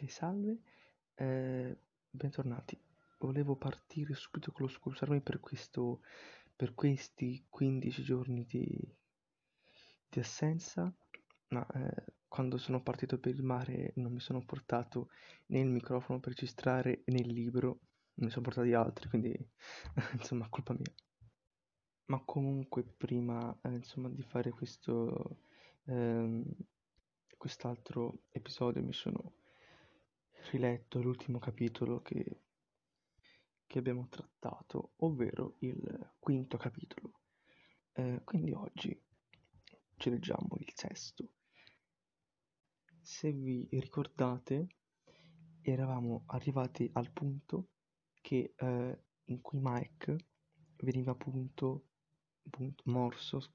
Ok, salve, bentornati. Volevo partire subito con lo scusarmi per questi 15 giorni di assenza, ma quando sono partito per il mare non mi sono portato né il microfono per registrare né il libro, ne sono portati altri, quindi insomma colpa mia. Ma comunque prima insomma di fare questo quest'altro episodio mi sono riletto l'ultimo capitolo che abbiamo trattato, ovvero il quinto capitolo. Quindi oggi ci leggiamo il sesto. Se vi ricordate, eravamo arrivati al punto in cui Mike veniva morso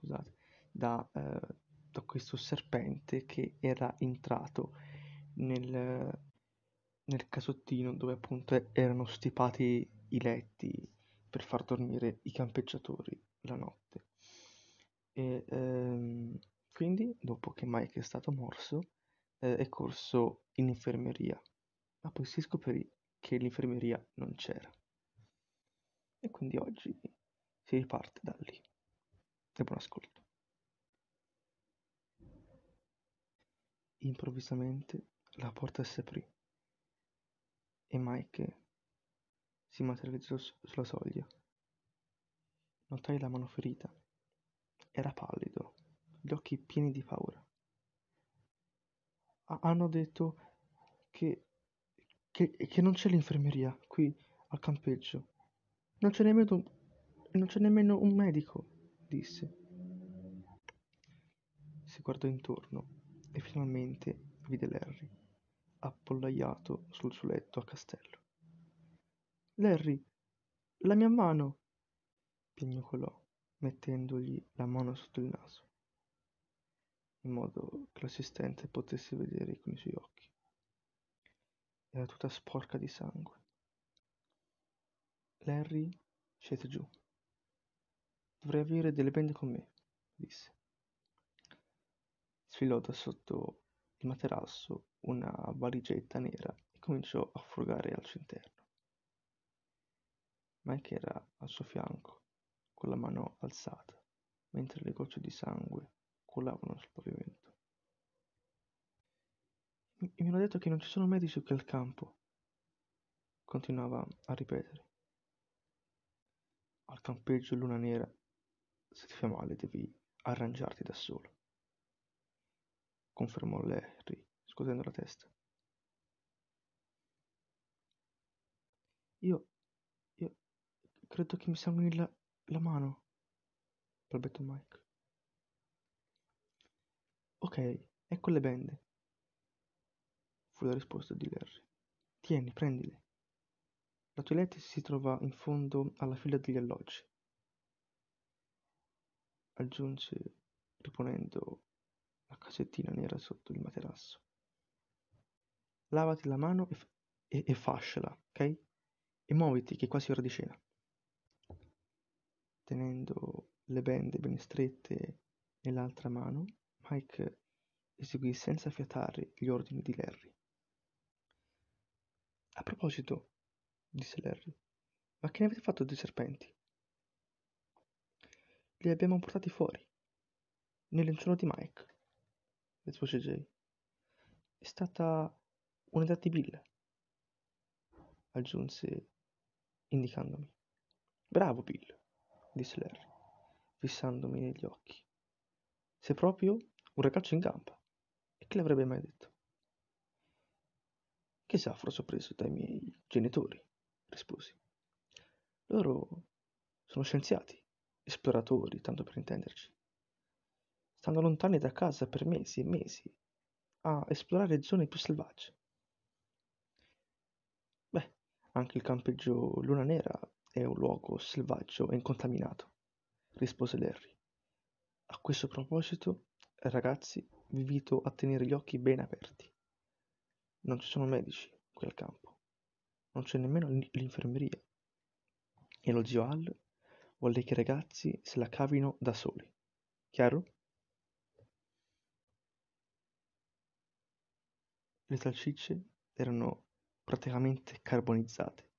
da questo serpente che era entrato nel casottino dove appunto erano stipati i letti per far dormire i campeggiatori la notte. E quindi dopo che Mike è stato morso è corso in infermeria, ma poi si scoprì che l'infermeria non c'era, e quindi oggi si riparte da lì. E buon ascolto. Improvvisamente la porta si aprì e Mike si materializzò sulla soglia. Notai la mano ferita. Era pallido, gli occhi pieni di paura. Hanno detto che non c'è l'infermeria qui al campeggio. Non c'è nemmeno un medico, disse. Si guardò intorno e finalmente vide Larry, appollaiato sul suo letto a castello. «Larry, la mia mano!» piagnucolò, mettendogli la mano sotto il naso, in modo che l'assistente potesse vedere con i suoi occhi. Era tutta sporca di sangue. «Larry, scese giù. Dovrei avere delle bende con me», disse. Sfilò da sotto il materasso una valigetta nera e cominciò a frugare al suo interno. Mike era al suo fianco, con la mano alzata, mentre le gocce di sangue colavano sul pavimento. Mi hanno detto che non ci sono medici qui al campo, continuava a ripetere. Al campeggio Luna Nera, se ti fa male devi arrangiarti da solo, confermò Larry, scuotendo la testa. Io credo che mi sanguini la mano, balbettò Mike. Ok, ecco le bende, fu la risposta di Larry. Tieni, prendile. La toilette si trova in fondo alla fila degli alloggi, aggiunse, riponendo la casettina nera sotto il materasso. Lavati la mano e fasciala, ok? E muoviti, che è quasi ora di cena. Tenendo le bende ben strette nell'altra mano, Mike eseguì senza fiatare gli ordini di Larry. A proposito, disse Larry, ma che ne avete fatto dei serpenti? Li abbiamo portati fuori, nel lenzuolo di Mike, rispose Jay. È stata una dattibilla, aggiunse indicandomi. Bravo Bill, disse Larry, fissandomi negli occhi. Sei proprio un ragazzo in gamba. E chi l'avrebbe mai detto? Chissà, sarò sorpreso dai miei genitori, risposi. Loro sono scienziati, esploratori, tanto per intenderci. Stanno lontani da casa per mesi e mesi a esplorare zone più selvagge. Beh, anche il campeggio Luna Nera è un luogo selvaggio e incontaminato, rispose Larry. A questo proposito, ragazzi, vi invito a tenere gli occhi ben aperti. Non ci sono medici qui al campo, non c'è nemmeno l'infermeria, e lo zio Al vuole che i ragazzi se la cavino da soli, chiaro? Le salsicce erano praticamente carbonizzate,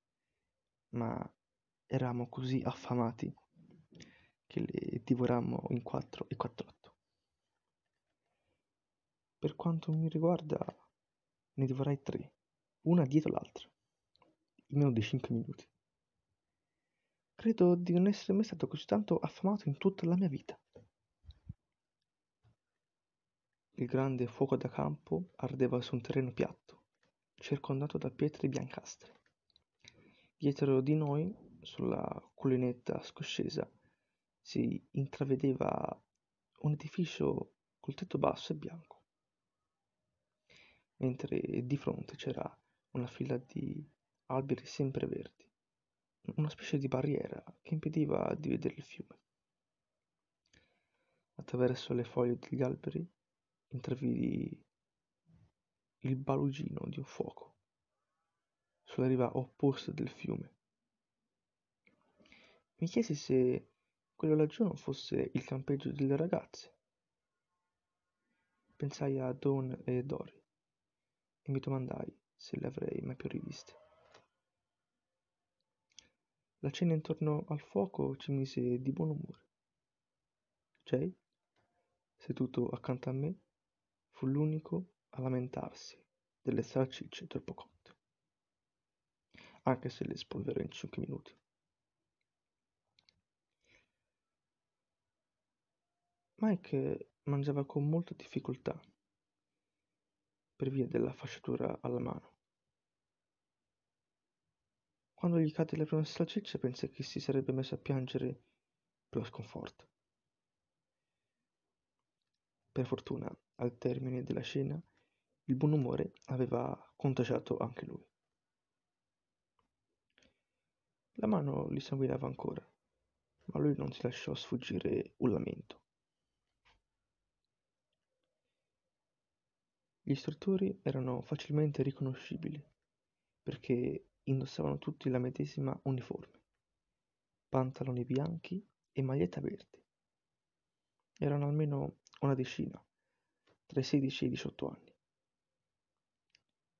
ma eravamo così affamati che le divorammo in 4 e 4/8. Per quanto mi riguarda ne divorai 3, una dietro l'altra, in meno di 5 minuti. Credo di non essere mai stato così tanto affamato in tutta la mia vita. Il grande fuoco da campo ardeva su un terreno piatto, circondato da pietre biancastre. Dietro di noi, sulla collinetta scoscesa, si intravedeva un edificio col tetto basso e bianco, mentre di fronte c'era una fila di alberi sempreverdi, una specie di barriera che impediva di vedere il fiume. Attraverso le foglie degli alberi intravidi il balugino di un fuoco sulla riva opposta del fiume. Mi chiesi se quello laggiù non fosse il campeggio delle ragazze. Pensai a Dawn e Dory e mi domandai se le avrei mai più riviste. La cena intorno al fuoco ci mise di buon umore. Jay, seduto accanto a me, fu l'unico a lamentarsi delle salsicce troppo cotte, anche se le spolverò in 5 minuti. Mike mangiava con molta difficoltà per via della fasciatura alla mano. Quando gli cadde la prima salsiccia pensai che si sarebbe messo a piangere per lo sconforto. Per fortuna, al termine della cena, il buon umore aveva contagiato anche lui. La mano gli sanguinava ancora, ma lui non si lasciò sfuggire un lamento. Gli istruttori erano facilmente riconoscibili, perché indossavano tutti la medesima uniforme, pantaloni bianchi e maglietta verde. Erano almeno una decina, tra i 16 e i 18 anni,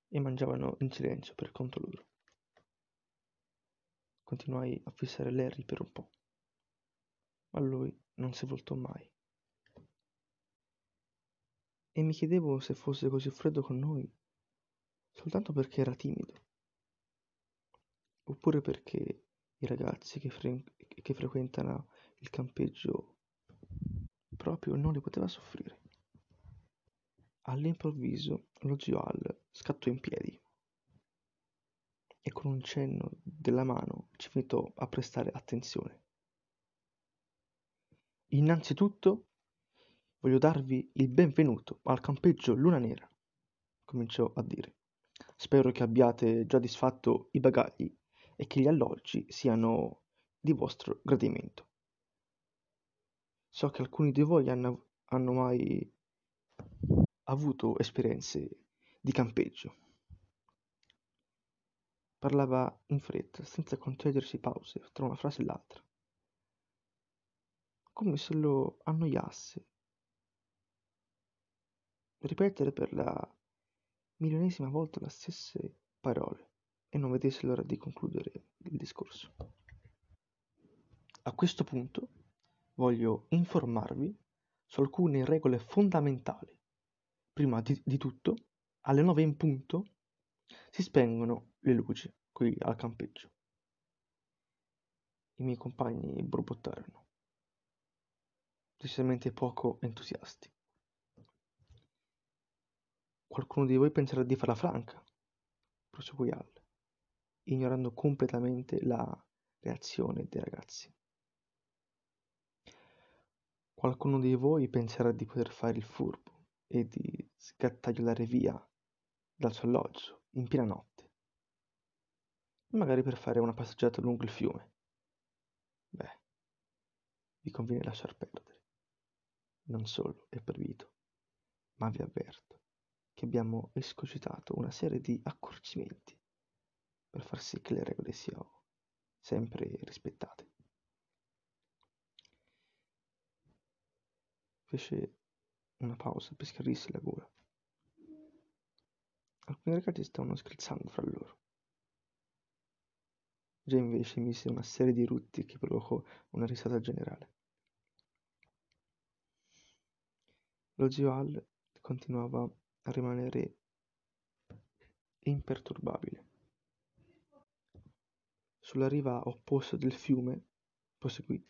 e mangiavano in silenzio per conto loro. Continuai a fissare Larry per un po', ma lui non si voltò mai. E mi chiedevo se fosse così freddo con noi soltanto perché era timido, oppure perché i ragazzi che frequentano il campeggio proprio non li poteva soffrire. All'improvviso lo zio Al scattò in piedi e con un cenno della mano ci invitò a prestare attenzione. Innanzitutto voglio darvi il benvenuto al campeggio Luna Nera, cominciò a dire. Spero che abbiate già disfatto i bagagli e che gli alloggi siano di vostro gradimento. So che alcuni di voi hanno mai avuto esperienze di campeggio. Parlava in fretta, senza concedersi pause tra una frase e l'altra, come se lo annoiasse ripetere per la milionesima volta le stesse parole e non vedesse l'ora di concludere il discorso. A questo punto voglio informarvi su alcune regole fondamentali. Prima di tutto, alle 9 in punto si spengono le luci qui al campeggio. I miei compagni borbottarono, decisamente poco entusiasti. Qualcuno di voi penserà di farla franca, proseguì Al, ignorando completamente la reazione dei ragazzi. Qualcuno di voi penserà di poter fare il furbo e di sgattaiolare via dal suo alloggio in piena notte, magari per fare una passeggiata lungo il fiume. Beh, vi conviene lasciar perdere. Non solo è proibito, ma vi avverto che abbiamo escogitato una serie di accorgimenti per far sì che le regole siano sempre rispettate. Fece una pausa per schiarirsi la gola. Alcuni ragazzi stavano scherzando fra loro. Jay invece emise una serie di rutti che provocò una risata generale. Lo zio Al continuava a rimanere imperturbabile. Sulla riva opposta del fiume, proseguì,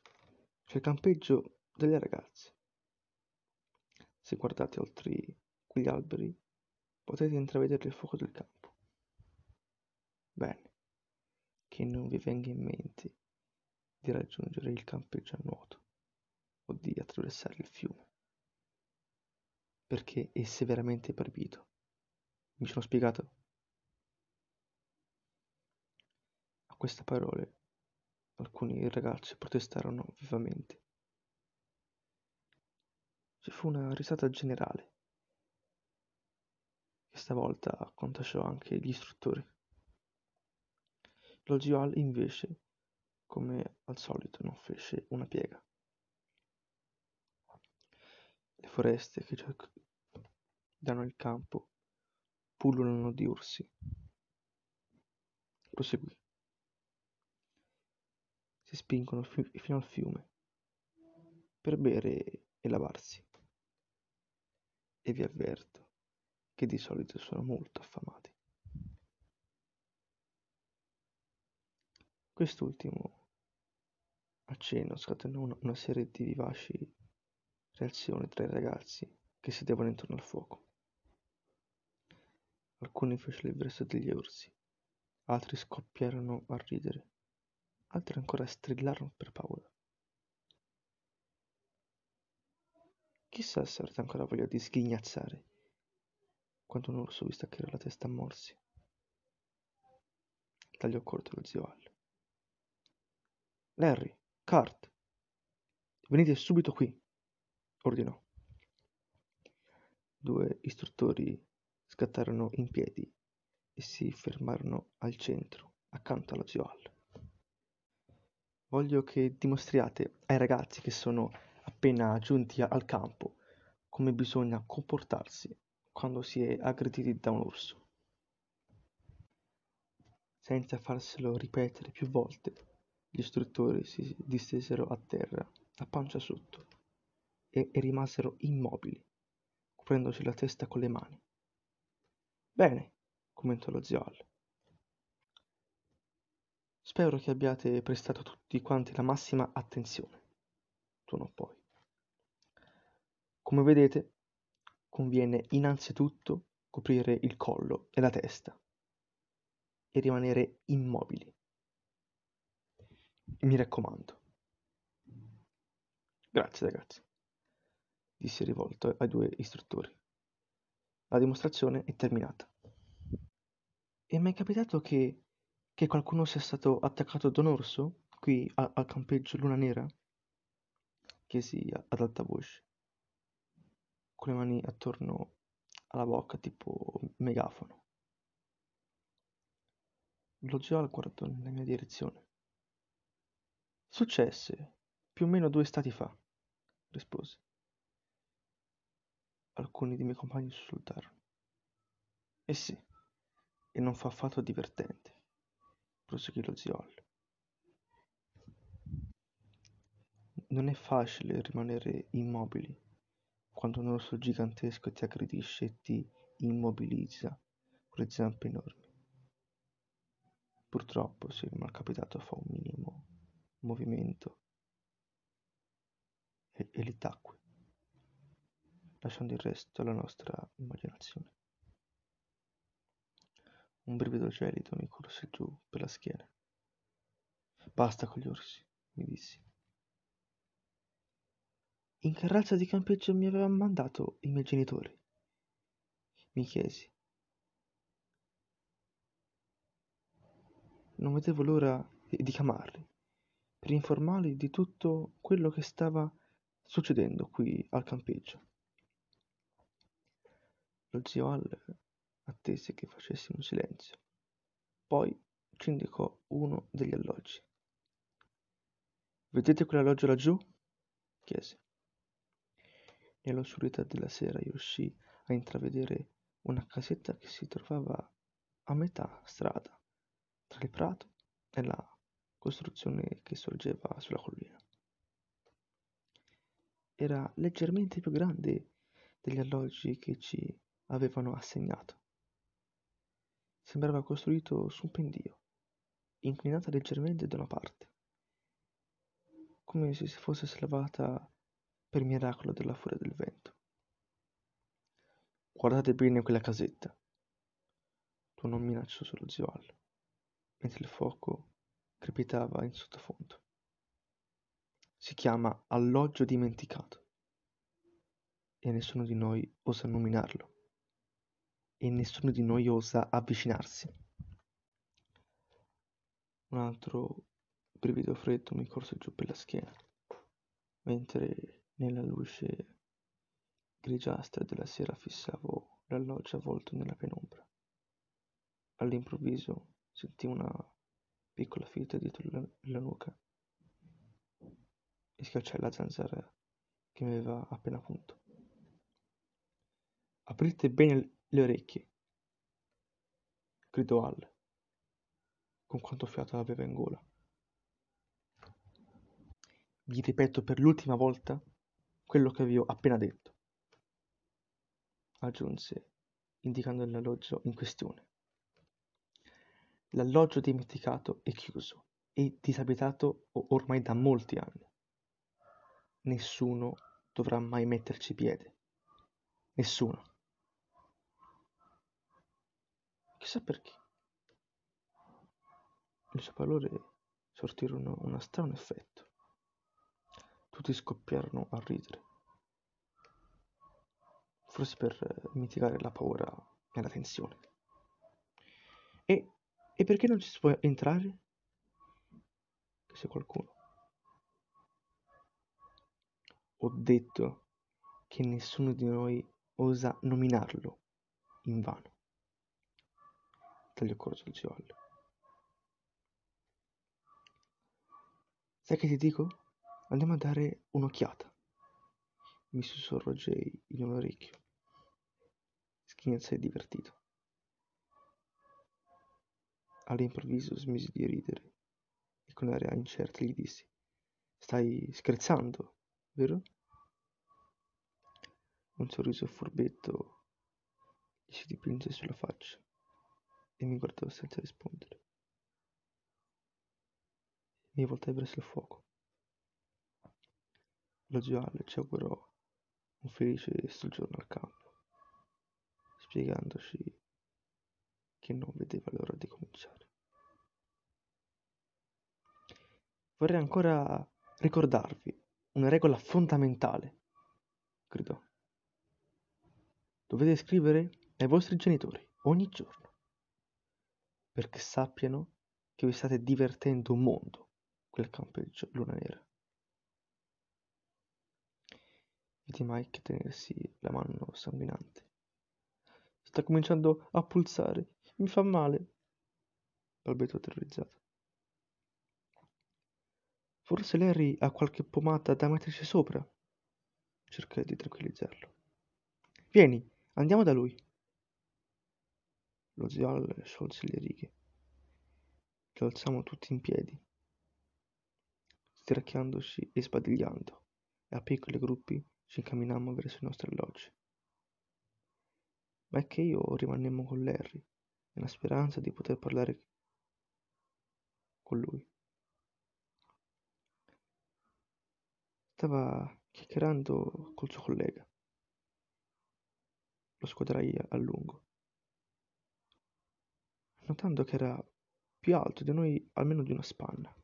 c'è il campeggio delle ragazze. Se guardate oltre quegli alberi, potete intravedere il fuoco del campo. Bene, che non vi venga in mente di raggiungere il campeggio a nuoto o di attraversare il fiume, perché è severamente proibito. Mi sono spiegato? A queste parole alcuni ragazzi protestarono vivamente. Ci fu una risata generale, che stavolta contagiò anche gli istruttori. Lo zio Al invece, come al solito, non fece una piega. Le foreste che danno il campo pullulano di orsi. Proseguì. Si spingono fino al fiume per bere e lavarsi. E vi avverto che di solito sono molto affamati. Quest'ultimo accenno scatenò una serie di vivaci reazioni tra i ragazzi che sedevano intorno al fuoco. Alcuni fecero il verso degli orsi, altri scoppiarono a ridere, altri ancora strillarono per paura. Chissà se avrete ancora voglia di sghignazzare quando un orso vi staccare la testa a morsi. Tagliò corto lo zio Al. Larry, Cart, venite subito qui, ordinò. Due istruttori scattarono in piedi e si fermarono al centro, accanto allo zio Al. Voglio che dimostriate ai ragazzi che sono appena giunti al campo come bisogna comportarsi quando si è aggrediti da un orso. Senza farselo ripetere più volte, gli istruttori si distesero a terra, a pancia sotto, e rimasero immobili, coprendosi la testa con le mani. Bene, commentò lo zio Al. Spero che abbiate prestato tutti quanti la massima attenzione. Tuonò poi. Come vedete, conviene innanzitutto coprire il collo e la testa e rimanere immobili. Mi raccomando. Grazie ragazzi, disse rivolto ai due istruttori. La dimostrazione è terminata. È mai capitato che qualcuno sia stato attaccato da un orso qui al campeggio Luna Nera? Chiesi ad alta voce, con le mani attorno alla bocca tipo megafono. Lo zio Al guardò nella mia direzione. Successe più o meno 2 stati fa, rispose. Alcuni dei miei compagni sussultarono. Eh sì, e non fa affatto divertente, proseguì lo zio Al. Non è facile rimanere immobili quando un orso gigantesco ti aggredisce e ti immobilizza con le zampe enormi. Purtroppo, se il malcapitato fa un minimo movimento e li tacque, lasciando il resto alla nostra immaginazione. Un brivido gelido mi corse giù per la schiena. Basta con gli orsi, mi dissi. In che razza di campeggio mi avevano mandato i miei genitori? Mi chiesi. Non vedevo l'ora di chiamarli per informarli di tutto quello che stava succedendo qui al campeggio. Lo zio Al attese che facessimo silenzio. Poi ci indicò uno degli alloggi. Vedete quell'alloggio laggiù? Chiese. Nell'oscurità della sera io riuscii a intravedere una casetta che si trovava a metà strada tra il prato e la costruzione che sorgeva sulla collina. Era leggermente più grande degli alloggi che ci avevano assegnato. Sembrava costruito su un pendio, inclinata leggermente da una parte, come se si fosse salvata per miracolo dalla furia del vento. «Guardate bene quella casetta», tuonò minaccioso lo zio Allo, mentre il fuoco crepitava in sottofondo. «Si chiama Alloggio Dimenticato, e nessuno di noi osa nominarlo, e nessuno di noi osa avvicinarsi». Un altro brivido freddo mi corse giù per la schiena, mentre nella luce grigiastra della sera fissavo l'alloggio avvolto nella penombra. All'improvviso sentii una piccola ferita dietro la nuca e schiacciai la zanzara che mi aveva appena punto. «Aprite bene le orecchie», gridò Al, con quanto fiato aveva in gola. «Vi ripeto per l'ultima volta quello che vi ho appena detto», aggiunse, indicando l'alloggio in questione. «L'alloggio dimenticato è chiuso e disabitato ormai da molti anni. Nessuno dovrà mai metterci piede. Nessuno». Chissà perché. Le sue parole sortirono un strano effetto. Tutti scoppiarono a ridere. Forse per mitigare la paura e la tensione. E perché non ci si può entrare? Chiese qualcuno. «Ho detto che nessuno di noi osa nominarlo invano», tagliò corso il zio Allo. «Sai che ti dico? Andiamo a dare un'occhiata», mi sussurrò Jay in un orecchio, sghignazzai divertito. All'improvviso smise di ridere e con aria incerta gli dissi: «Stai scherzando, vero?» Un sorriso furbetto gli si dipinse sulla faccia e mi guardò senza rispondere. Mi voltai verso il fuoco. Lo zio Allo ci augurò un felice soggiorno al campo, spiegandoci che non vedeva l'ora di cominciare. «Vorrei ancora ricordarvi una regola fondamentale», gridò. «Dovete scrivere ai vostri genitori ogni giorno, perché sappiano che vi state divertendo un mondo quel campeggio Luna Nera». Vidi Mike tenersi la mano sanguinante. «Sta cominciando a pulsare, mi fa male», balbettò terrorizzato. «Forse Larry ha qualche pomata da metterci sopra», cercai di tranquillizzarlo. «Vieni, andiamo da lui». Lo zio Al sciolse le righe. Ci alzammo tutti in piedi, stiracchiandoci e sbadigliando, e a piccoli gruppi ci incamminammo verso i nostri alloggi. Mike e io rimanemmo con Larry, nella speranza di poter parlare con lui. Stava chiacchierando col suo collega. Lo squadrai a lungo, notando che era più alto di noi almeno di una spanna.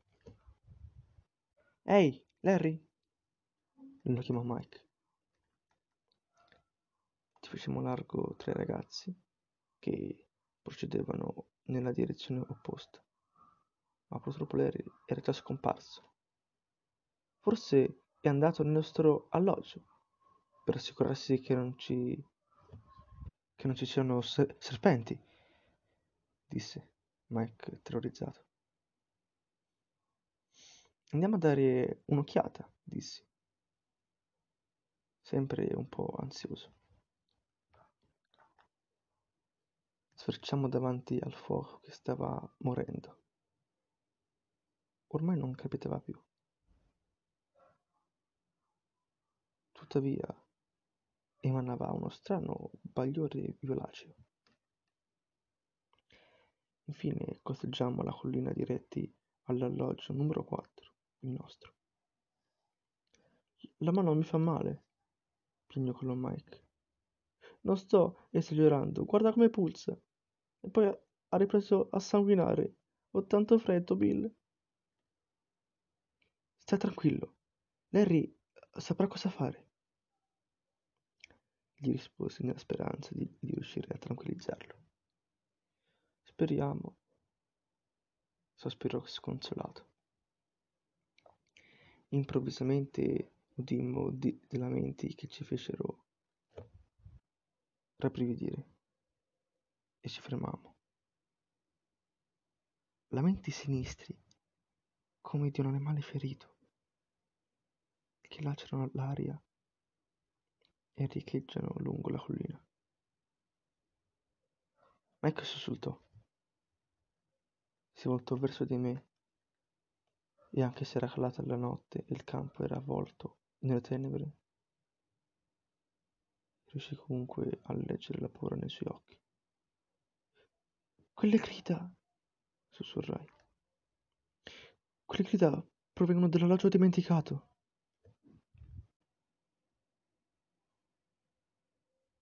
«Ehi, Larry!», lo chiamò Mike. Facemmo largo tra i ragazzi che procedevano nella direzione opposta, ma purtroppo Larry era già scomparso. Forse è andato nel nostro alloggio per assicurarsi che non ci siano serpenti, disse Mike terrorizzato. «Andiamo a dare un'occhiata», dissi, sempre un po' ansioso. sferciammo davanti al fuoco che stava morendo. Ormai non capitava più. Tuttavia, emanava uno strano bagliore violaceo. Infine costeggiammo la collina diretti all'alloggio numero 4, il nostro. La mano mi fa male, piagnucolò Mike. Non sto esagerando, guarda come pulsa. E poi ha ripreso a sanguinare. Ho tanto freddo, Bill. Stai tranquillo, Larry saprà cosa fare, gli risposi nella speranza di riuscire a tranquillizzarlo. Speriamo, sospirò sconsolato. Improvvisamente udimmo dei lamenti che ci fecero rabbrividire e ci fermammo. Lamenti sinistri, come di un animale ferito, che lacerano l'aria e riecheggiano lungo la collina. Mike sussultò, si voltò verso di me, e anche se era calata la notte e il campo era avvolto nelle tenebre, riuscì comunque a leggere la paura nei suoi occhi. Quelle grida, sussurrai. Quelle grida provengono dall'alloggio dimenticato.